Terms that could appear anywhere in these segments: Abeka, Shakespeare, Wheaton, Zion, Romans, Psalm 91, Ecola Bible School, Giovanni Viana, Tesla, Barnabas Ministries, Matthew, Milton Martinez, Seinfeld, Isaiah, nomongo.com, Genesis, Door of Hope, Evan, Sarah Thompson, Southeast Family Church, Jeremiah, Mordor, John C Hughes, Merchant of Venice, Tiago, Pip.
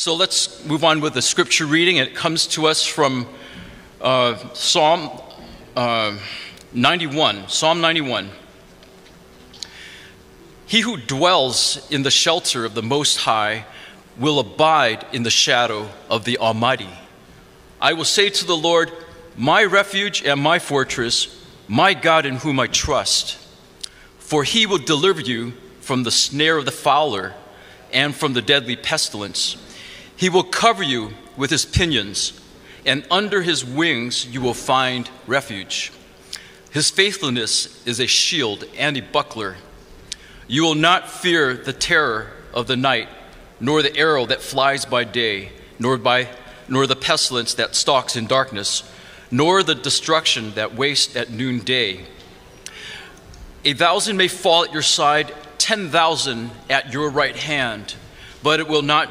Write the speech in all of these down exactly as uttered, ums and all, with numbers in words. So let's move on with the scripture reading. It comes to us from uh, Psalm uh, ninety-one. Psalm ninety-one. He who dwells in the shelter of the Most High will abide in the shadow of the Almighty. I will say to the Lord, my refuge and my fortress, my God in whom I trust. For he will deliver you from the snare of the fowler and from the deadly pestilence. He will cover you with his pinions, and under his wings you will find refuge. His faithfulness is a shield and a buckler. You will not fear the terror of the night, nor the arrow that flies by day, nor by nor the pestilence that stalks in darkness, nor the destruction that wastes at noonday. A thousand may fall at your side, ten thousand at your right hand, but it will not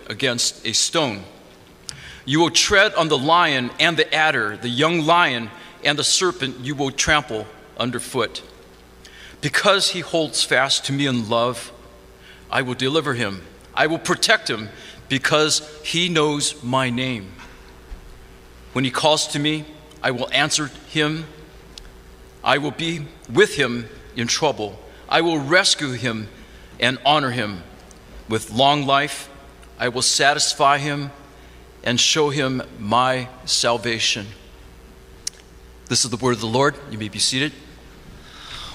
against a stone. You will tread on the lion and the adder, the young lion and the serpent you will trample underfoot. Because he holds fast to me in love, I will deliver him. I will protect him because he knows my name. When he calls to me, I will answer him. I will be with him in trouble. I will rescue him and honor him. With long life, I will satisfy him and show him my salvation. This is the word of the Lord. You may be seated.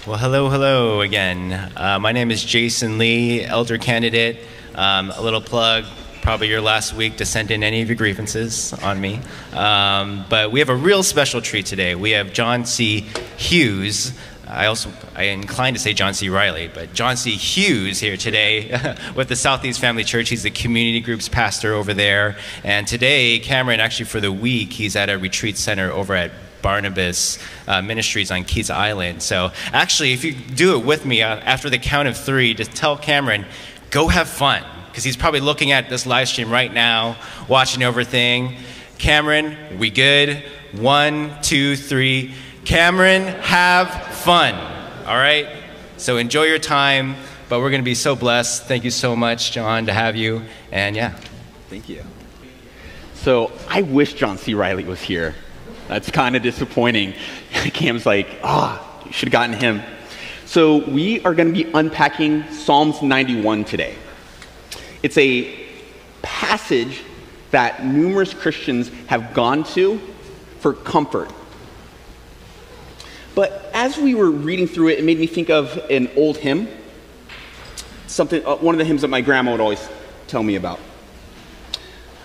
Well, hello, hello again. Uh, my name is Jason Lee, elder candidate. Um, a little plug, probably your last week to send in any of your grievances on me. Um, but we have a real special treat today. We have John C Hughes. I also, I inclined to say John C Riley, but John C Hughes here today with the Southeast Family Church. He's the community group's pastor over there. And today, Cameron, actually for the week, he's at a retreat center over at Barnabas uh, Ministries on Keys Island. So actually, if you do it with me, uh, after the count of three, just tell Cameron, go have fun, because he's probably looking at this live stream right now, watching over thing. Cameron, we good? One, two, three. Cameron, have fun. All right? So enjoy your time, but we're going to be so blessed. Thank you so much, John, to have you. And yeah. Thank you. So I wish John C. Riley was here. That's kind of disappointing. Cam's like, ah, oh, you should have gotten him. So we are going to be unpacking Psalms ninety-one today. It's a passage that numerous Christians have gone to for comfort. But as we were reading through it, it made me think of an old hymn, something, one of the hymns that my grandma would always tell me about.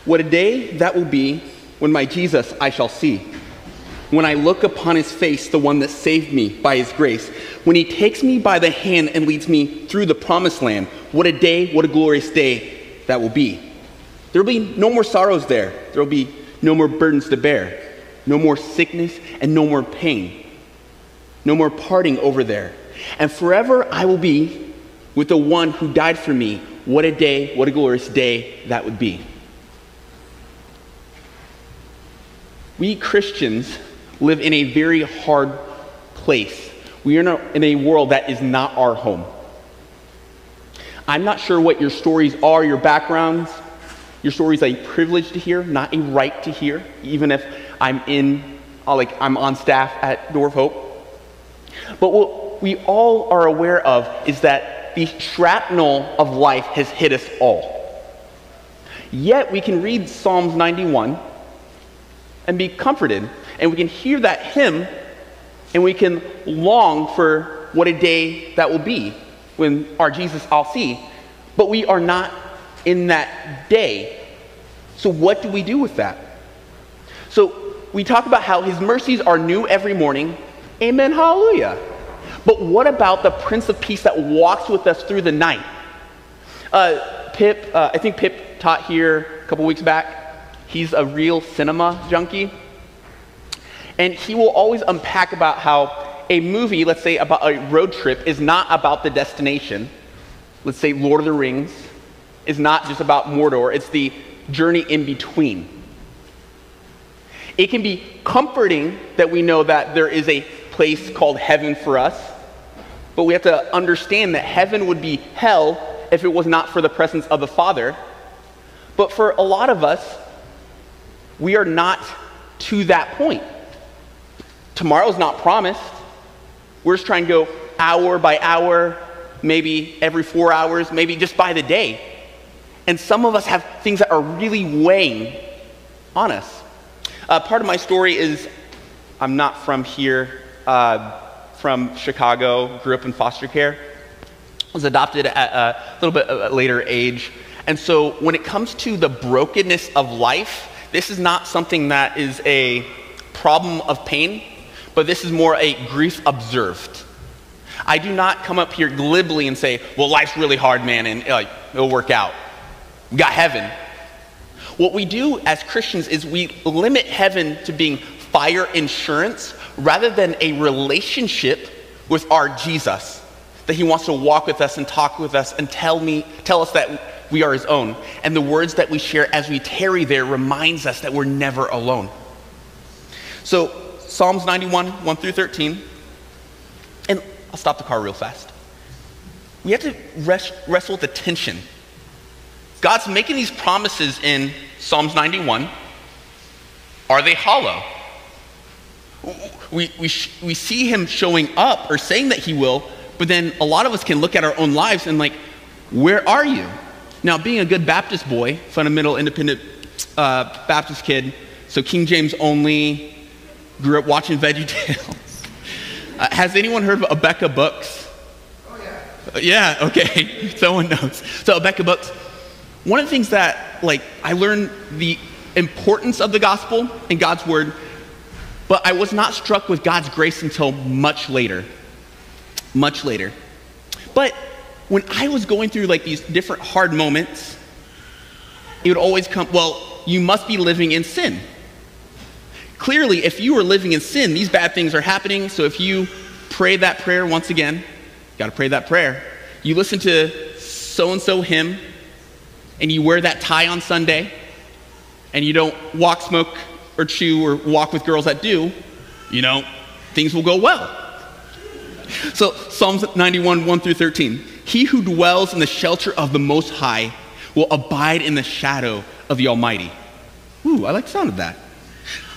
What a day that will be when my Jesus I shall see. When I look upon his face, the one that saved me by his grace, when he takes me by the hand and leads me through the promised land, what a day, what a glorious day that will be. There will be no more sorrows there. There will be no more burdens to bear, no more sickness and no more pain, no more parting over there. And forever I will be with the one who died for me. What a day, what a glorious day that would be. We Christians live in a very hard place. We are in a world that is not our home. I'm not sure what your stories are, your backgrounds. Your story is a privilege to hear, not a right to hear, even if I'm in, like, I'm on staff at Door of Hope. But what we all are aware of is that the shrapnel of life has hit us all. Yet we can read Psalms ninety-one and be comforted. And we can hear that hymn, and we can long for what a day that will be when our Jesus I'll see. But we are not in that day. So what do we do with that? So we talk about how his mercies are new every morning. Amen, hallelujah. But what about the Prince of Peace that walks with us through the night? Uh, Pip, uh, I think Pip taught here a couple weeks back. He's a real cinema junkie. And he will always unpack about how a movie, let's say about a road trip, is not about the destination. Let's say Lord of the Rings is not just about Mordor. It's the journey in between. It can be comforting that we know that there is a place called heaven for us, but we have to understand that heaven would be hell if it was not for the presence of the Father. But for a lot of us, we are not to that point. Tomorrow's not promised. We're just trying to go hour by hour, maybe every four hours, maybe just by the day. And some of us have things that are really weighing on us. Uh, part of my story is I'm not from here, uh, from Chicago, grew up in foster care, was adopted at a little bit of a later age. And so when it comes to the brokenness of life, this is not something that is a problem of pain, but this is more a grief observed. I do not come up here glibly and say, well, life's really hard, man, and uh, it'll work out. We got heaven. What we do as Christians is we limit heaven to being fire insurance rather than a relationship with our Jesus, that he wants to walk with us and talk with us and tell me, tell us that we are his own. And the words that we share as we tarry there reminds us that we're never alone. So Psalms ninety-one, one through thirteen, and I'll stop the car real fast. We have to rest, wrestle with the tension. God's making these promises in Psalms ninety-one. Are they hollow? We, we, we see him showing up or saying that he will, but then a lot of us can look at our own lives and like, where are you? Now, being a good Baptist boy, fundamental independent uh, Baptist kid, so King James only, grew up watching VeggieTales. Uh, has anyone heard of Abeka Books? Oh, yeah. Uh, yeah, okay, someone knows. So Abeka Books, one of the things that like I learned the importance of the gospel and God's word, but I was not struck with God's grace until much later, much later. But when I was going through like these different hard moments, it would always come, well, you must be living in sin. Clearly, if you are living in sin, these bad things are happening. So if you pray that prayer once again, you gotta pray that prayer. You listen to so-and-so hymn, and you wear that tie on Sunday, and you don't walk, smoke, or chew, or walk with girls that do, you know, things will go well. So Psalms ninety-one, one through thirteen. He who dwells in the shelter of the Most High will abide in the shadow of the Almighty. Ooh, I like the sound of that.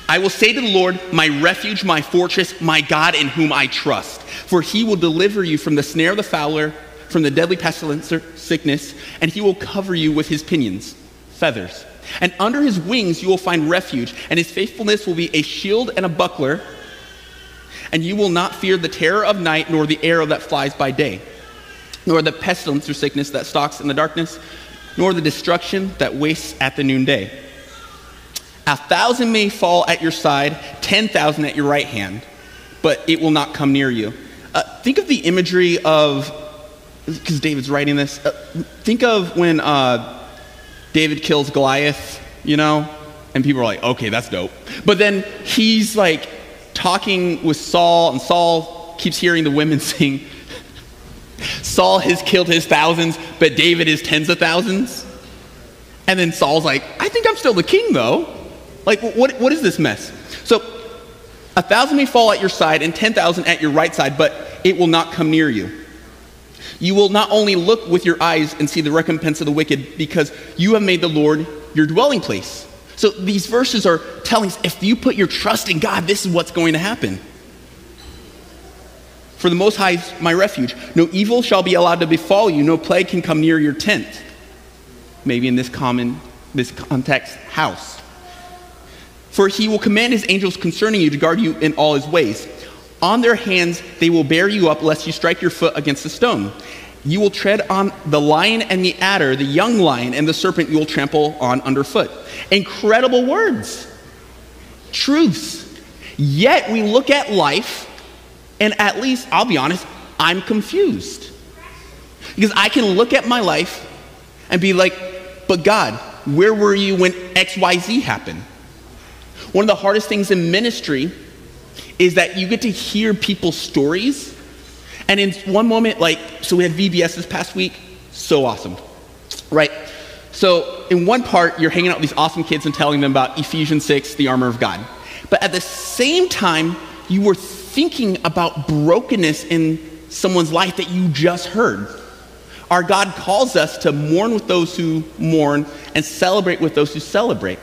I will say to the Lord, my refuge, my fortress, my God in whom I trust, for he will deliver you from the snare of the fowler, from the deadly pestilence or sickness, and he will cover you with his pinions, feathers. And under his wings you will find refuge, and his faithfulness will be a shield and a buckler, and you will not fear the terror of night, nor the arrow that flies by day, nor the pestilence or sickness that stalks in the darkness, nor the destruction that wastes at the noonday. A thousand may fall at your side, ten thousand at your right hand, but it will not come near you. Uh, think of the imagery of, because David's writing this, uh, think of when uh, David kills Goliath, you know, and people are like, okay, that's dope. But then he's like talking with Saul, and Saul keeps hearing the women sing, Saul has killed his thousands, but David is tens of thousands. And then Saul's like, I think I'm still the king though. Like, what, what is this mess? So a thousand may fall at your side and ten thousand at your right side, but it will not come near you. You will not only look with your eyes and see the recompense of the wicked, because you have made the Lord your dwelling place. So these verses are telling us, if you put your trust in God, this is what's going to happen. For the Most High is my refuge. No evil shall be allowed to befall you. No plague can come near your tent. Maybe in this common, this context, house. For he will command his angels concerning you to guard you in all his ways. On their hands they will bear you up, lest you strike your foot against a stone. You will tread on the lion and the adder, the young lion and the serpent you will trample on underfoot. Incredible words, truths. Yet we look at life, and at least, I'll be honest, I'm confused. Because I can look at my life and be like, but God, where were you when X Y Z happened? One of the hardest things in ministry is that you get to hear people's stories, and in one moment, like, so we had V B S this past week, so awesome, right? So in one part, you're hanging out with these awesome kids and telling them about Ephesians six, the armor of God. But at the same time, you were thinking about brokenness in someone's life that you just heard. Our God calls us to mourn with those who mourn and celebrate with those who celebrate.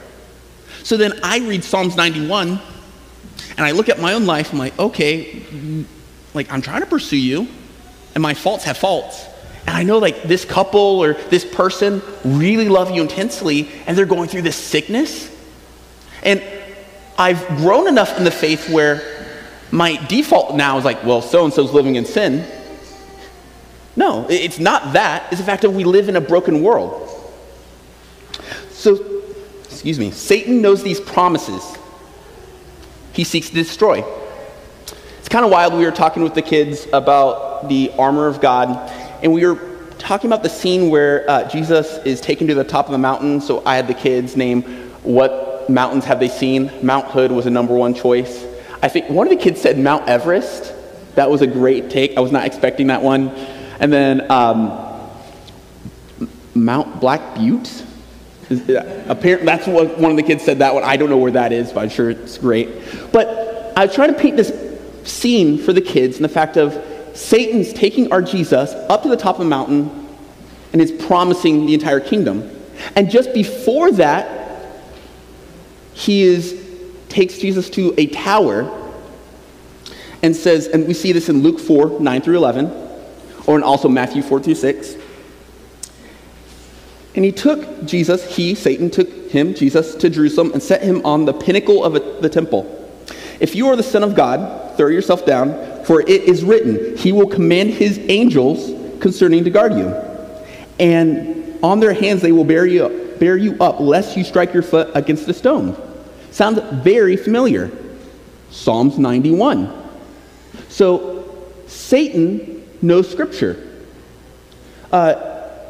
So then I read Psalms ninety-one, and I look at my own life, I'm like, okay, like I'm trying to pursue you, and my faults have faults. And I know like this couple or this person really love you intensely, and they're going through this sickness. And I've grown enough in the faith where my default now is like, well, so-and-so's living in sin. No, it's not that. It's the fact that we live in a broken world. So, excuse me, Satan knows these promises he seeks to destroy. It's kind of wild. We were talking with the kids about the armor of God, and we were talking about the scene where uh, Jesus is taken to the top of the mountain. So I had the kids name what mountains have they seen. Mount Hood was a number one choice. I think one of the kids said Mount Everest. That was a great take. I was not expecting that one. And then um, Mount Black Butte. Apparently, that's what one of the kids said, that one. I don't know where that is, but I'm sure it's great. But I was trying to paint this scene for the kids and the fact of Satan's taking our Jesus up to the top of the mountain and is promising the entire kingdom. And just before that, he is takes Jesus to a tower and says, and we see this in Luke four, nine through eleven, or in also Matthew four through six. And he took Jesus, he, Satan, took him, Jesus, to Jerusalem and set him on the pinnacle of a, the temple. If you are the Son of God, throw yourself down, for it is written, he will command his angels concerning to guard you. And on their hands they will bear you up, bear you up lest you strike your foot against the stone. Sounds very familiar. Psalms ninety-one. So Satan knows Scripture. Uh,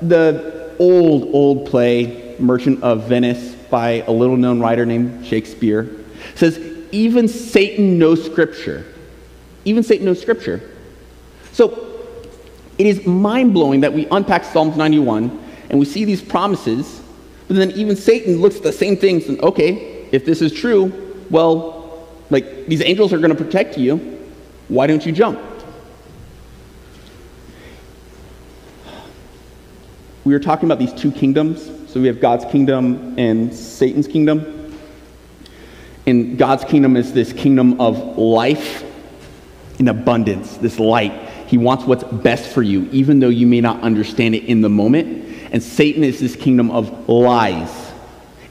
the old, old play, Merchant of Venice, by a little-known writer named Shakespeare, says, even Satan knows Scripture. Even Satan knows Scripture. So it is mind-blowing that we unpack Psalms ninety-one, and we see these promises, but then even Satan looks at the same things and, okay, if this is true, well, like, these angels are going to protect you. Why don't you jump? We were talking about these two kingdoms. So we have God's kingdom and Satan's kingdom. And God's kingdom is this kingdom of life in abundance, this light. He wants what's best for you, even though you may not understand it in the moment. And Satan is this kingdom of lies.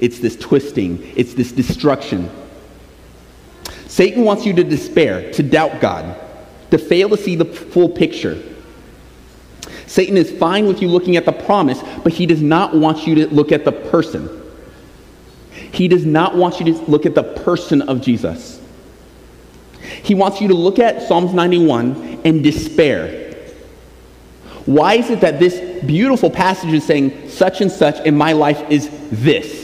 It's this twisting. It's this destruction. Satan wants you to despair, to doubt God, to fail to see the full picture. Satan is fine with you looking at the promise, but he does not want you to look at the person. He does not want you to look at the person of Jesus. He wants you to look at Psalms ninety-one and despair. Why is it that this beautiful passage is saying such and such and my life is this?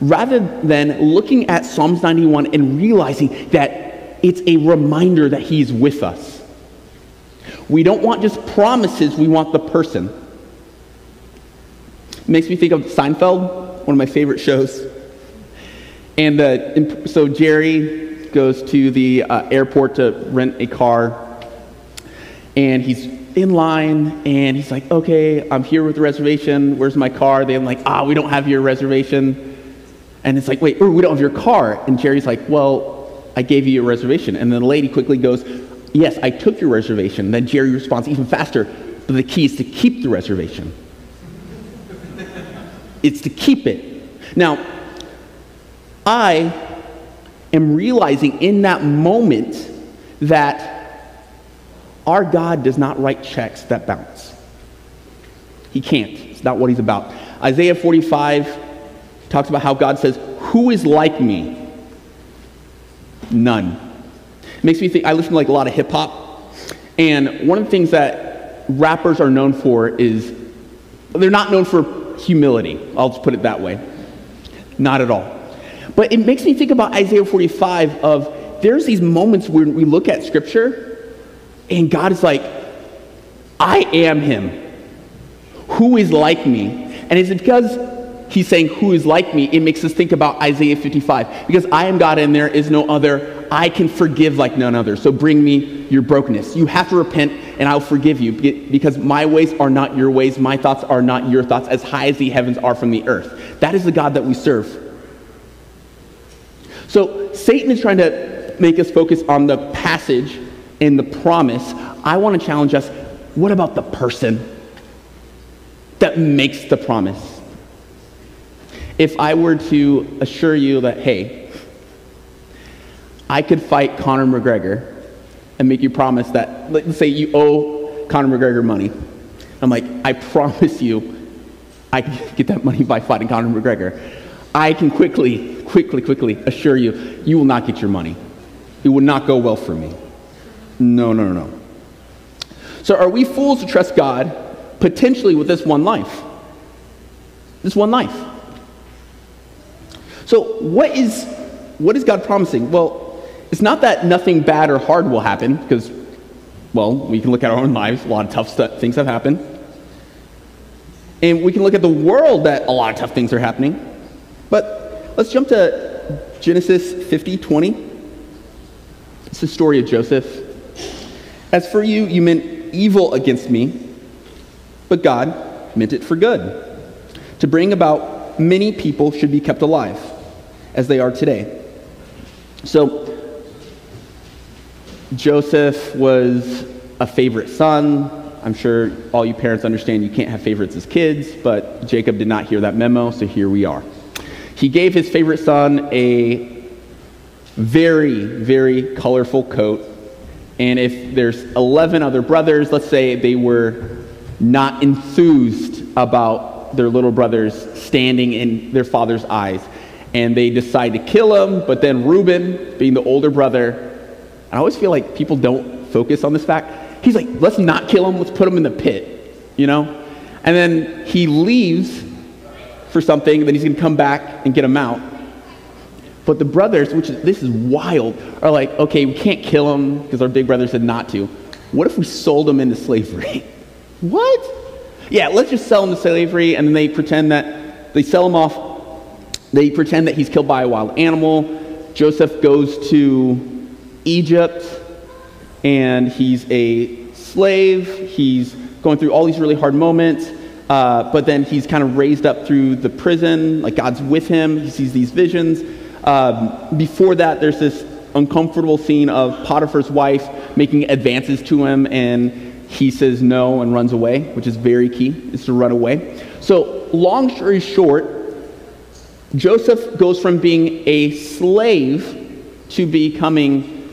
Rather than looking at Psalms ninety-one and realizing that it's a reminder that he's with us. We don't want just promises, we want the person. It makes me think of Seinfeld, one of my favorite shows. And uh, so Jerry goes to the uh, airport to rent a car, and he's in line, and he's like, okay, I'm here with the reservation, where's my car? They're like, ah, we don't have your reservation. And it's like, wait, we don't have your car. And Jerry's like, well, I gave you a reservation. And then the lady quickly goes, yes, I took your reservation. Then Jerry responds even faster, but the key is to keep the reservation. It's to keep it. Now, I am realizing in that moment that our God does not write checks that bounce. He can't. It's not what he's about. Isaiah forty-five talks about how God says, who is like me? None. It makes me think, I listen to like a lot of hip hop, and one of the things that rappers are known for is, they're not known for humility. I'll just put it that way. Not at all. But it makes me think about Isaiah forty-five of there's these moments when we look at Scripture and God is like, I am him. Who is like me? And it's because he's saying who is like me, it makes us think about Isaiah fifty-five. Because I am God and there is no other. I can forgive like none other. So bring me your brokenness. You have to repent and I'll forgive you because my ways are not your ways. My thoughts are not your thoughts, as high as the heavens are from the earth. That is the God that we serve. So Satan is trying to make us focus on the passage and the promise. I want to challenge us, what about the person that makes the promise? If I were to assure you that, hey, I could fight Conor McGregor and make you promise that, let's say you owe Conor McGregor money. I'm like, I promise you I can get that money by fighting Conor McGregor. I can quickly, quickly, quickly assure you, you will not get your money. It would not go well for me. No, no, no, no. So are we fools to trust God potentially with this one life? This one life. So what is, what is God promising? Well, it's not that nothing bad or hard will happen because, well, we can look at our own lives. A lot of tough st- things have happened. And we can look at the world that a lot of tough things are happening. But let's jump to Genesis fifty twenty. It's the story of Joseph. As for you, you meant evil against me, but God meant it for good, to bring about many people should be kept alive, as they are today. So Joseph was a favorite son. I'm sure all you parents understand you can't have favorites as kids, but Jacob did not hear that memo, so here we are. He gave his favorite son a very, very colorful coat. And if there's eleven other brothers, let's say they were not enthused about their little brothers standing in their father's eyes. And they decide to kill him, but then Reuben, being the older brother, I always feel like people don't focus on this fact. He's like, let's not kill him, let's put him in the pit, you know? And then he leaves for something, then he's going to come back and get him out. But the brothers, which is, this is wild, are like, okay, we can't kill him because our big brother said not to. What if we sold him into slavery? What? Yeah, let's just sell him to slavery, and then they pretend that, they sell him off, they pretend that he's killed by a wild animal. Joseph goes to Egypt, and he's a slave. He's going through all these really hard moments. Uh, but then he's kind of raised up through the prison, like God's with him. He sees these visions. Um, before that, there's this uncomfortable scene of Potiphar's wife making advances to him, and he says no and runs away, which is very key, is to run away. So long story short, Joseph goes from being a slave to becoming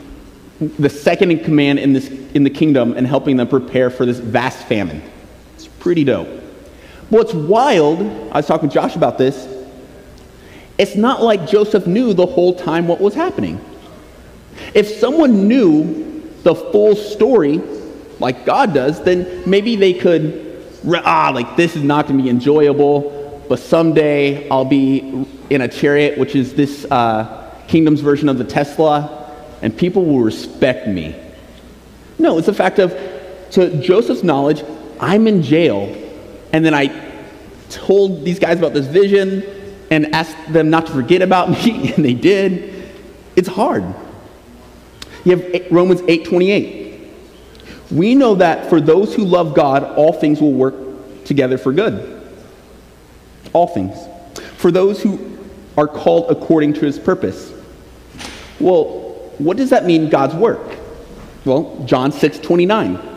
the second in command in, this, in the kingdom and helping them prepare for this vast famine. It's pretty dope. What's wild, I was talking with Josh about this, it's not like Joseph knew the whole time what was happening. If someone knew the full story, like God does, then maybe they could, ah, like this is not going to be enjoyable, but someday I'll be in a chariot, which is this uh, kingdom's version of the Tesla, and people will respect me. No, it's the fact of, to Joseph's knowledge, I'm in jail. And then I told these guys about this vision and asked them not to forget about me, and they did. It's hard. You have Romans eight twenty-eight. We know that for those who love God, all things will work together for good. All things. For those who are called according to his purpose. Well, what does that mean, God's work? Well, John six twenty-nine.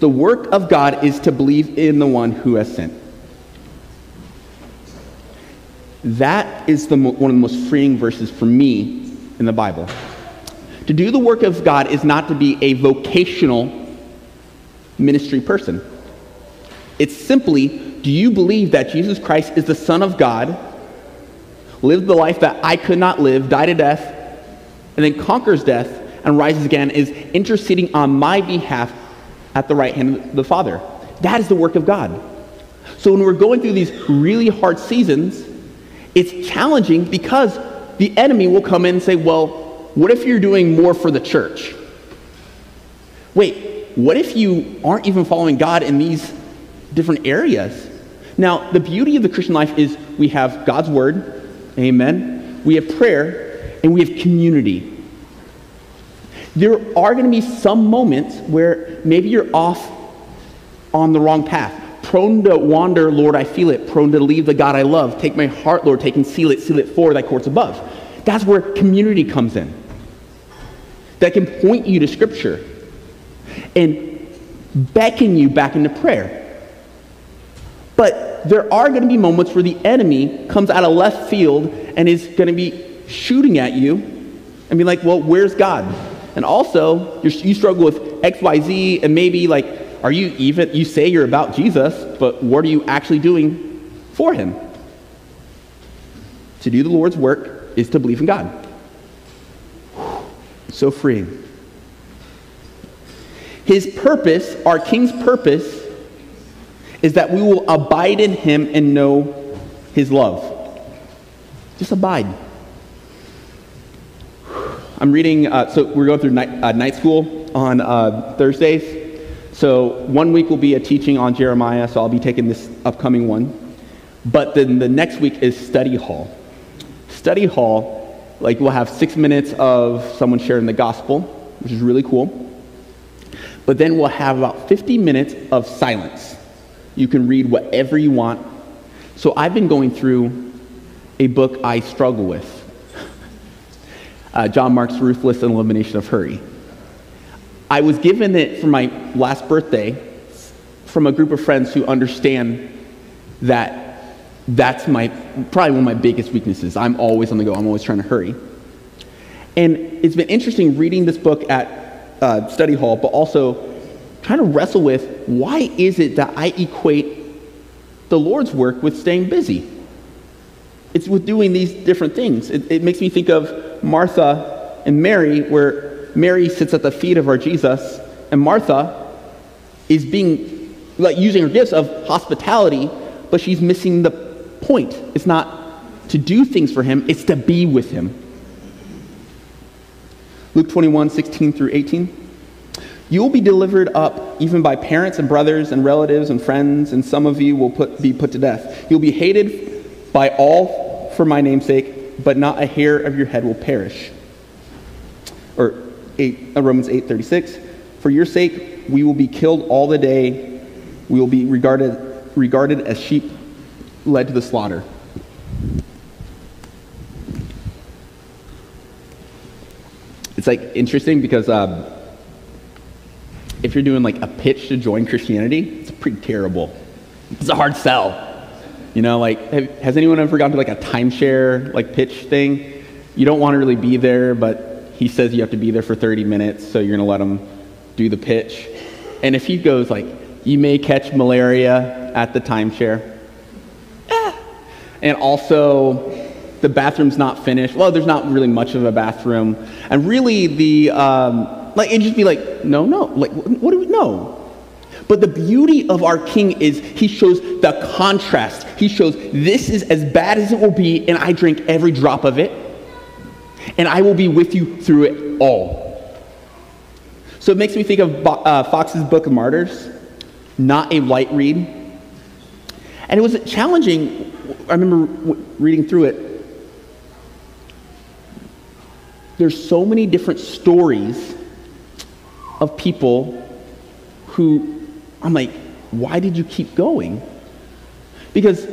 The work of God is to believe in the one who has sent. That is the mo- one of the most freeing verses for me in the Bible. To do the work of God is not to be a vocational ministry person. It's simply, do you believe that Jesus Christ is the Son of God, lived the life that I could not live, died a death, and then conquers death and rises again, is interceding on my behalf at the right hand of the Father. That is the work of God. So when we're going through these really hard seasons, it's challenging because the enemy will come in and say, well, what if you're doing more for the church? Wait, what if you aren't even following God in these different areas? Now, the beauty of the Christian life is we have God's word, amen, we have prayer, and we have community. There are going to be some moments where maybe you're off on the wrong path. Prone to wander, Lord, I feel it. Prone to leave the God I love. Take my heart, Lord, take and seal it, seal it for thy courts above. That's where community comes in. That can point you to Scripture and beckon you back into prayer. But there are going to be moments where the enemy comes out of left field and is going to be shooting at you and be like, well, where's God? And also, you're, you struggle with X, Y, Z, and maybe like, are you even, you say you're about Jesus, but what are you actually doing for him? To do the Lord's work is to believe in God. So freeing. His purpose, our King's purpose, is that we will abide in him and know his love. Just abide. I'm reading, uh, so we're going through night, uh, night school on uh, Thursdays. So one week will be a teaching on Jeremiah, so I'll be taking this upcoming one. But then the next week is study hall. Study hall, like we'll have six minutes of someone sharing the gospel, which is really cool. But then we'll have about fifty minutes of silence. You can read whatever you want. So I've been going through a book I struggle with. Uh, John Mark's Ruthless Elimination of Hurry. I was given it for my last birthday from a group of friends who understand that that's my probably one of my biggest weaknesses. I'm always on the go. I'm always trying to hurry. And it's been interesting reading this book at uh, study hall, but also trying to wrestle with, why is it that I equate the Lord's work with staying busy? It's with doing these different things. It, it makes me think of Martha and Mary, where Mary sits at the feet of our Jesus, and Martha is being, like, using her gifts of hospitality, but she's missing the point. It's not to do things for him, it's to be with him. Luke twenty-one, sixteen through eighteen. You will be delivered up even by parents and brothers and relatives and friends, and some of you will put, be put to death. You'll be hated by all for my name's sake, but not a hair of your head will perish. Or eight, uh, Romans eight thirty-six, for your sake we will be killed all the day. We will be regarded, regarded as sheep led to the slaughter. It's like interesting because... Um, If you're doing like a pitch to join Christianity, it's pretty terrible. It's a hard sell. You know, like, have, has anyone ever gone to like a timeshare like pitch thing? You don't want to really be there, but he says you have to be there for thirty minutes, so you're going to let him do the pitch. And if he goes like, you may catch malaria at the timeshare. Ah. And also, the bathroom's not finished. Well, there's not really much of a bathroom. And really the... Um, Like, it'd just be like, no, no, like, what do we know? But the beauty of our King is he shows the contrast. He shows this is as bad as it will be, and I drink every drop of it, and I will be with you through it all. So it makes me think of uh, Fox's Book of Martyrs, not a light read. And it was challenging. I remember reading through it. There's so many different stories of people who I'm like, why did you keep going? Because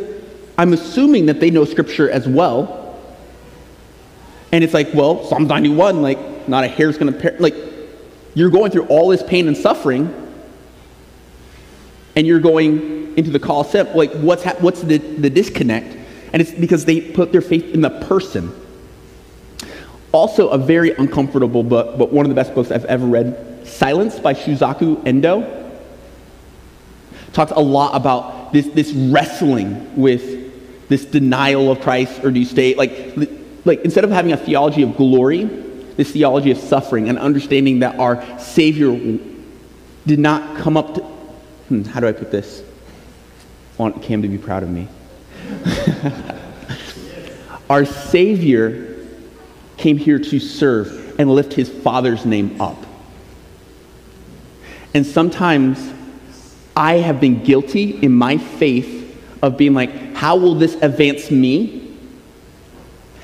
I'm assuming that they know Scripture as well. And it's like, well, Psalm ninety-one, like, not a hair's going to per- like, you're going through all this pain and suffering, and you're going into the Colosseum. Like, what's ha- what's the, the disconnect? And it's because they put their faith in the person. Also a very uncomfortable book, but one of the best books I've ever read, Silence by Shusaku Endo. Talks a lot about this this wrestling with this denial of Christ, or do you stay, like, like instead of having a theology of glory, this theology of suffering, and understanding that our Savior did not come up to, hmm, how do I put this? want Cam to be proud of me. Our Savior came here to serve and lift his Father's name up. And sometimes I have been guilty in my faith of being like, how will this advance me?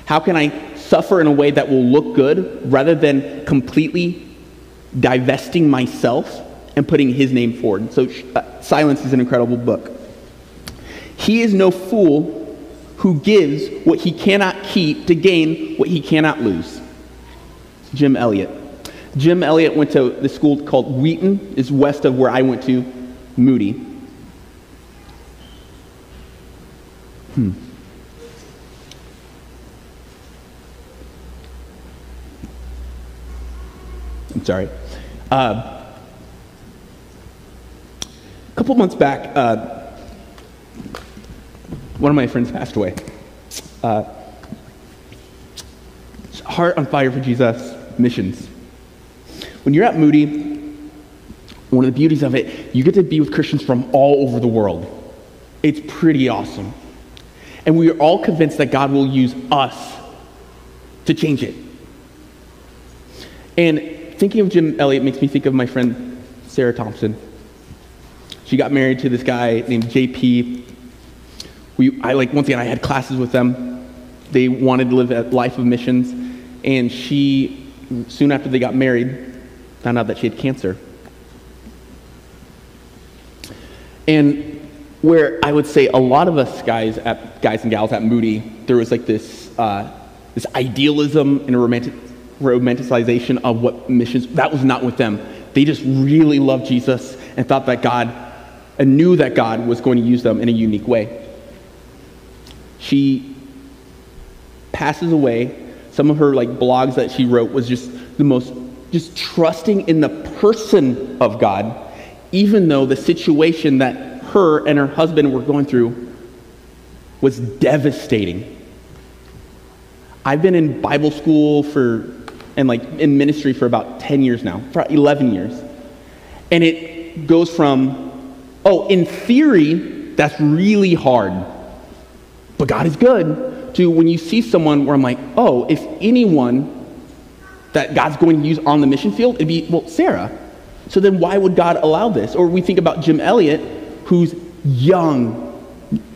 How can I suffer in a way that will look good rather than completely divesting myself and putting his name forward? So uh, Silence is an incredible book. He is no fool who gives what he cannot keep to gain what he cannot lose. Jim Elliott. Jim Elliott went to the school called Wheaton. It's west of where I went to, Moody. Hmm. I'm sorry. Uh, a couple months back, uh, one of my friends passed away. Uh, heart on fire for Jesus, missions. When you're at Moody, one of the beauties of it, you get to be with Christians from all over the world. It's pretty awesome. And we are all convinced that God will use us to change it. And thinking of Jim Elliott makes me think of my friend Sarah Thompson. She got married to this guy named J P. We, I like, once again, I had classes with them. They wanted to live a life of missions. And she, soon after they got married, found out that she had cancer. And where I would say a lot of us guys, at, guys and gals at Moody, there was like this uh, this idealism and a romantic, romanticization of what missions, that was not with them. They just really loved Jesus and thought that God, and knew that God was going to use them in a unique way. She passes away. Some of her like blogs that she wrote was just the most, just trusting in the person of God, even though the situation that her and her husband were going through was devastating. I've been in Bible school for, and like in ministry for about ten years now, for eleven years. And it goes from, oh, in theory, that's really hard, but God is good, to when you see someone where I'm like, oh, if anyone that God's going to use on the mission field, it'd be, well, Sarah. So then why would God allow this? Or we think about Jim Elliott, who's young,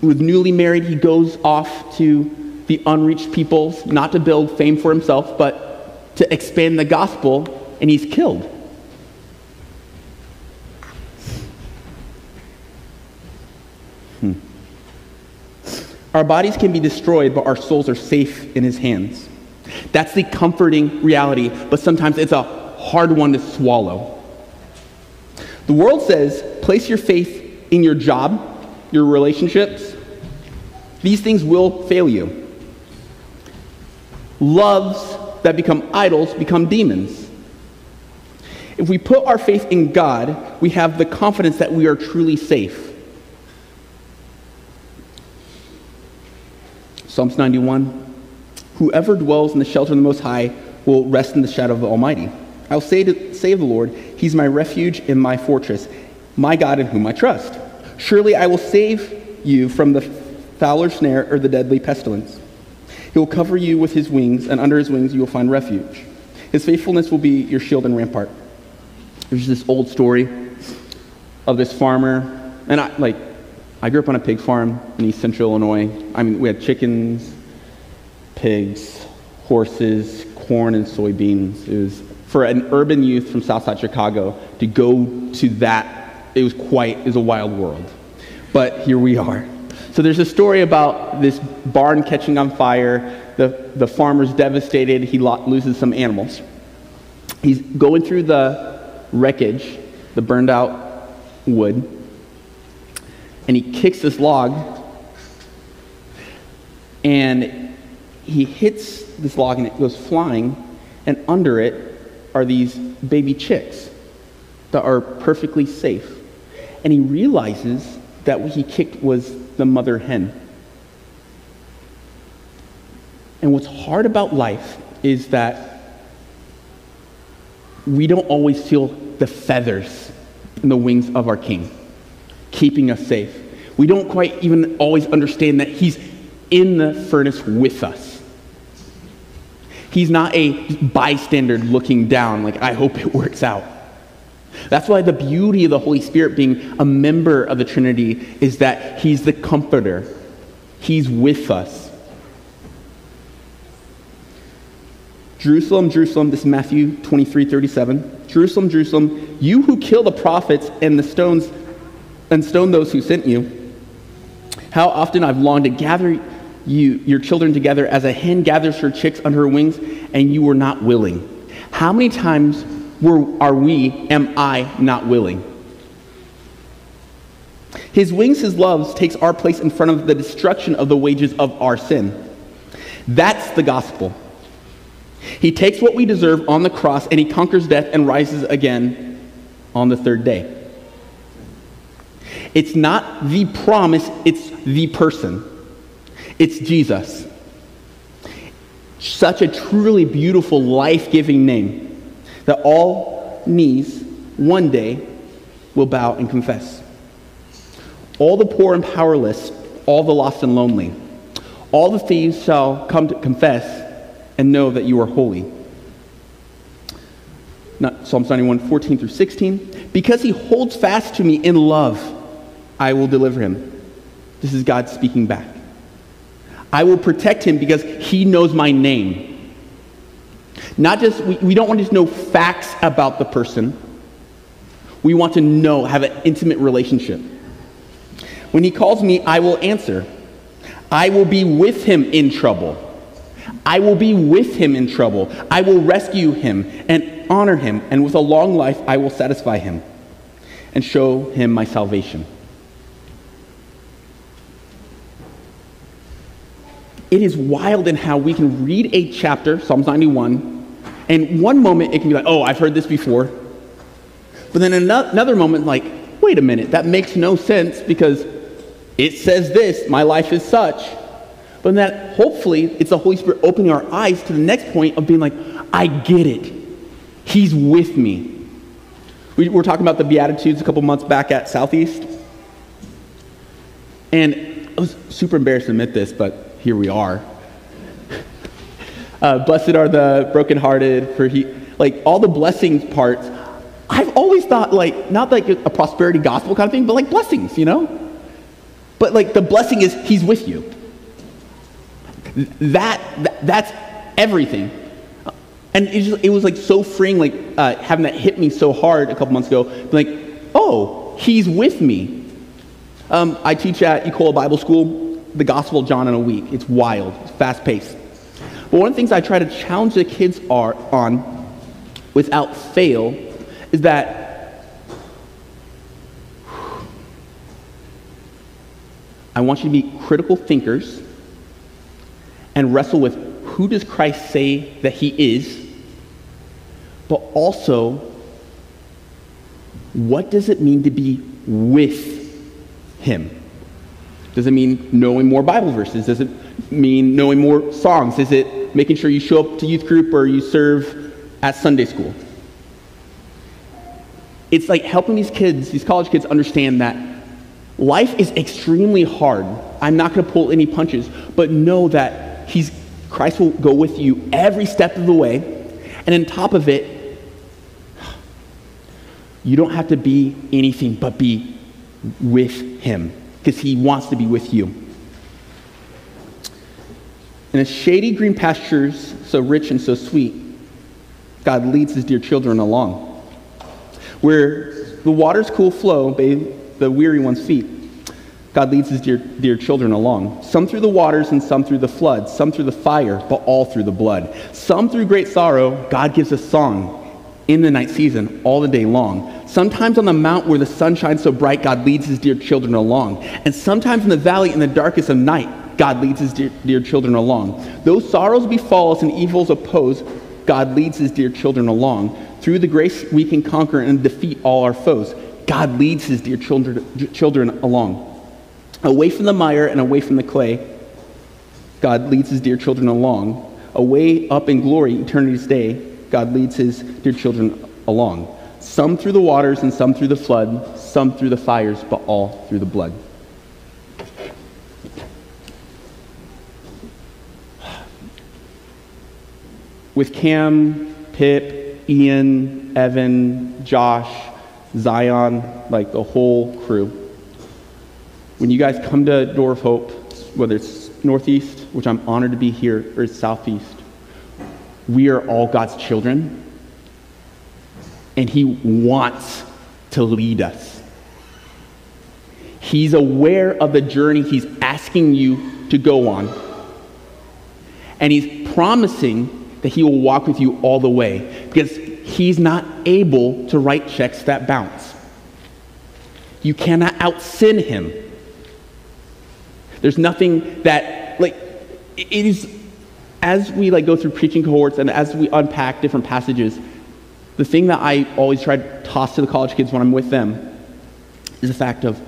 was newly married. He goes off to the unreached peoples, not to build fame for himself, but to expand the gospel, and he's killed. Hmm. Our bodies can be destroyed, but our souls are safe in his hands. That's the comforting reality, but sometimes it's a hard one to swallow. The world says, place your faith in your job, your relationships. These things will fail you. Loves that become idols become demons. If we put our faith in God, we have the confidence that we are truly safe. Psalms ninety-one, whoever dwells in the shelter of the Most High will rest in the shadow of the Almighty. I will say to say of the Lord, he's my refuge and my fortress, my God in whom I trust. Surely I will save you from the fowler snare or the deadly pestilence. He will cover you with his wings, and under his wings you will find refuge. His faithfulness will be your shield and rampart. There's this old story of this farmer, and I like I grew up on a pig farm in East Central Illinois. I mean, we had chickens, pigs, horses, corn, and soybeans. It was for an urban youth from Southside Chicago to go to that. It was quite, it was a wild world. But here we are. So there's a story about this barn catching on fire. The, the farmer's devastated. He lo- loses some animals. He's going through the wreckage, the burned out wood, and he kicks this log, and he hits this log, and it goes flying, and under it are these baby chicks that are perfectly safe. And he realizes that what he kicked was the mother hen. And what's hard about life is that we don't always feel the feathers and the wings of our King keeping us safe. we don't quite even always understand that he's in the furnace with us. He's not a bystander looking down, like, I hope it works out. That's why the beauty of the Holy Spirit being a member of the Trinity is that he's the comforter. He's with us. Jerusalem, Jerusalem, this is Matthew twenty-three thirty-seven. Jerusalem, Jerusalem, you who kill the prophets and the stones and stone those who sent you. How often I've longed to gather you, your children together as a hen gathers her chicks under her wings, and you were not willing. How many times were, are we, am I not willing? His wings, his loves, takes our place in front of the destruction of the wages of our sin. That's the gospel. He takes what we deserve on the cross, and he conquers death and rises again on the third day. It's not the promise, it's the person. It's Jesus. Such a truly beautiful, life-giving name that all knees one day will bow and confess. All the poor and powerless, all the lost and lonely, all the thieves shall come to confess and know that you are holy. Not, Psalm ninety-one, fourteen through sixteen. Because he holds fast to me in love, I will deliver him. This is God speaking back. I will protect him because he knows my name. Not just, we, we don't want to just know facts about the person. We want to know, have an intimate relationship. When he calls me, I will answer. I will be with him in trouble. I will be with him in trouble. I will rescue him and honor him, and with a long life I will satisfy him and show him my salvation. It is wild in how we can read a chapter, Psalms ninety-one, and one moment it can be like, oh, I've heard this before. But then another moment, like, wait a minute, that makes no sense because it says this, my life is such. But that hopefully it's the Holy Spirit opening our eyes to the next point of being like, I get it. He's with me. We were talking about the Beatitudes a couple months back at Southeast. And I was super embarrassed to admit this, but here we are. uh, blessed are the brokenhearted, for he, like all the blessings parts, I've always thought like, not like a prosperity gospel kind of thing, but like blessings, you know? But like the blessing is he's with you. That, that that's everything, and it just it was like so freeing, like uh, having that hit me so hard a couple months ago. Like, oh, he's with me. Um, I teach at Ecola Bible School the Gospel of John in a week. It's wild, it's fast paced. But one of the things I try to challenge the kids are on, without fail, is that whew, I want you to be critical thinkers. And wrestle with who does Christ say that he is, but also what does it mean to be with him? Does it mean knowing more Bible verses? Does it mean knowing more songs? Is it making sure you show up to youth group or you serve at Sunday school? It's like helping these kids, these college kids, understand that life is extremely hard. I'm not going to pull any punches, but know that He's, Christ will go with you every step of the way. And on top of it, you don't have to be anything but be with him because he wants to be with you. In the shady green pastures, so rich and so sweet, God leads his dear children along. Where the waters cool flow, bathe the weary one's feet. God leads his dear, dear children along, some through the waters and some through the floods, some through the fire, but all through the blood. Some through great sorrow, God gives a song in the night season, all the day long. Sometimes on the mount where the sun shines so bright, God leads his dear children along. And sometimes in the valley in the darkest of night, God leads his dear, dear children along. Though sorrows befall us and evils oppose, God leads his dear children along. Through the grace we can conquer and defeat all our foes. God leads his dear children, children along. Away from the mire and away from the clay, God leads his dear children along. Away up in glory, eternity's day, God leads his dear children along. Some through the waters and some through the flood, some through the fires, but all through the blood. with Cam, Pip, Ian, Evan, Josh, Zion, like the whole crew. When you guys come to Door of Hope, whether it's Northeast, which I'm honored to be here, or it's Southeast, we are all God's children, and he wants to lead us. He's aware of the journey he's asking you to go on, and he's promising that he will walk with you all the way, because he's not able to write checks that bounce. You cannot out-sin him. There's nothing that, like, it is, as we like go through preaching cohorts and as we unpack different passages, the thing that I always try to toss to the college kids when I'm with them is the fact of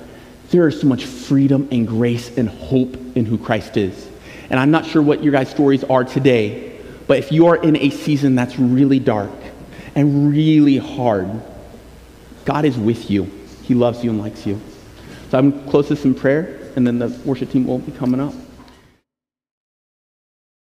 there is so much freedom and grace and hope in who Christ is. And I'm not sure what your guys' stories are today, but if you are in a season that's really dark and really hard, God is with you. He loves you and likes you. So I'm close to some prayer, and then the worship team will be coming up.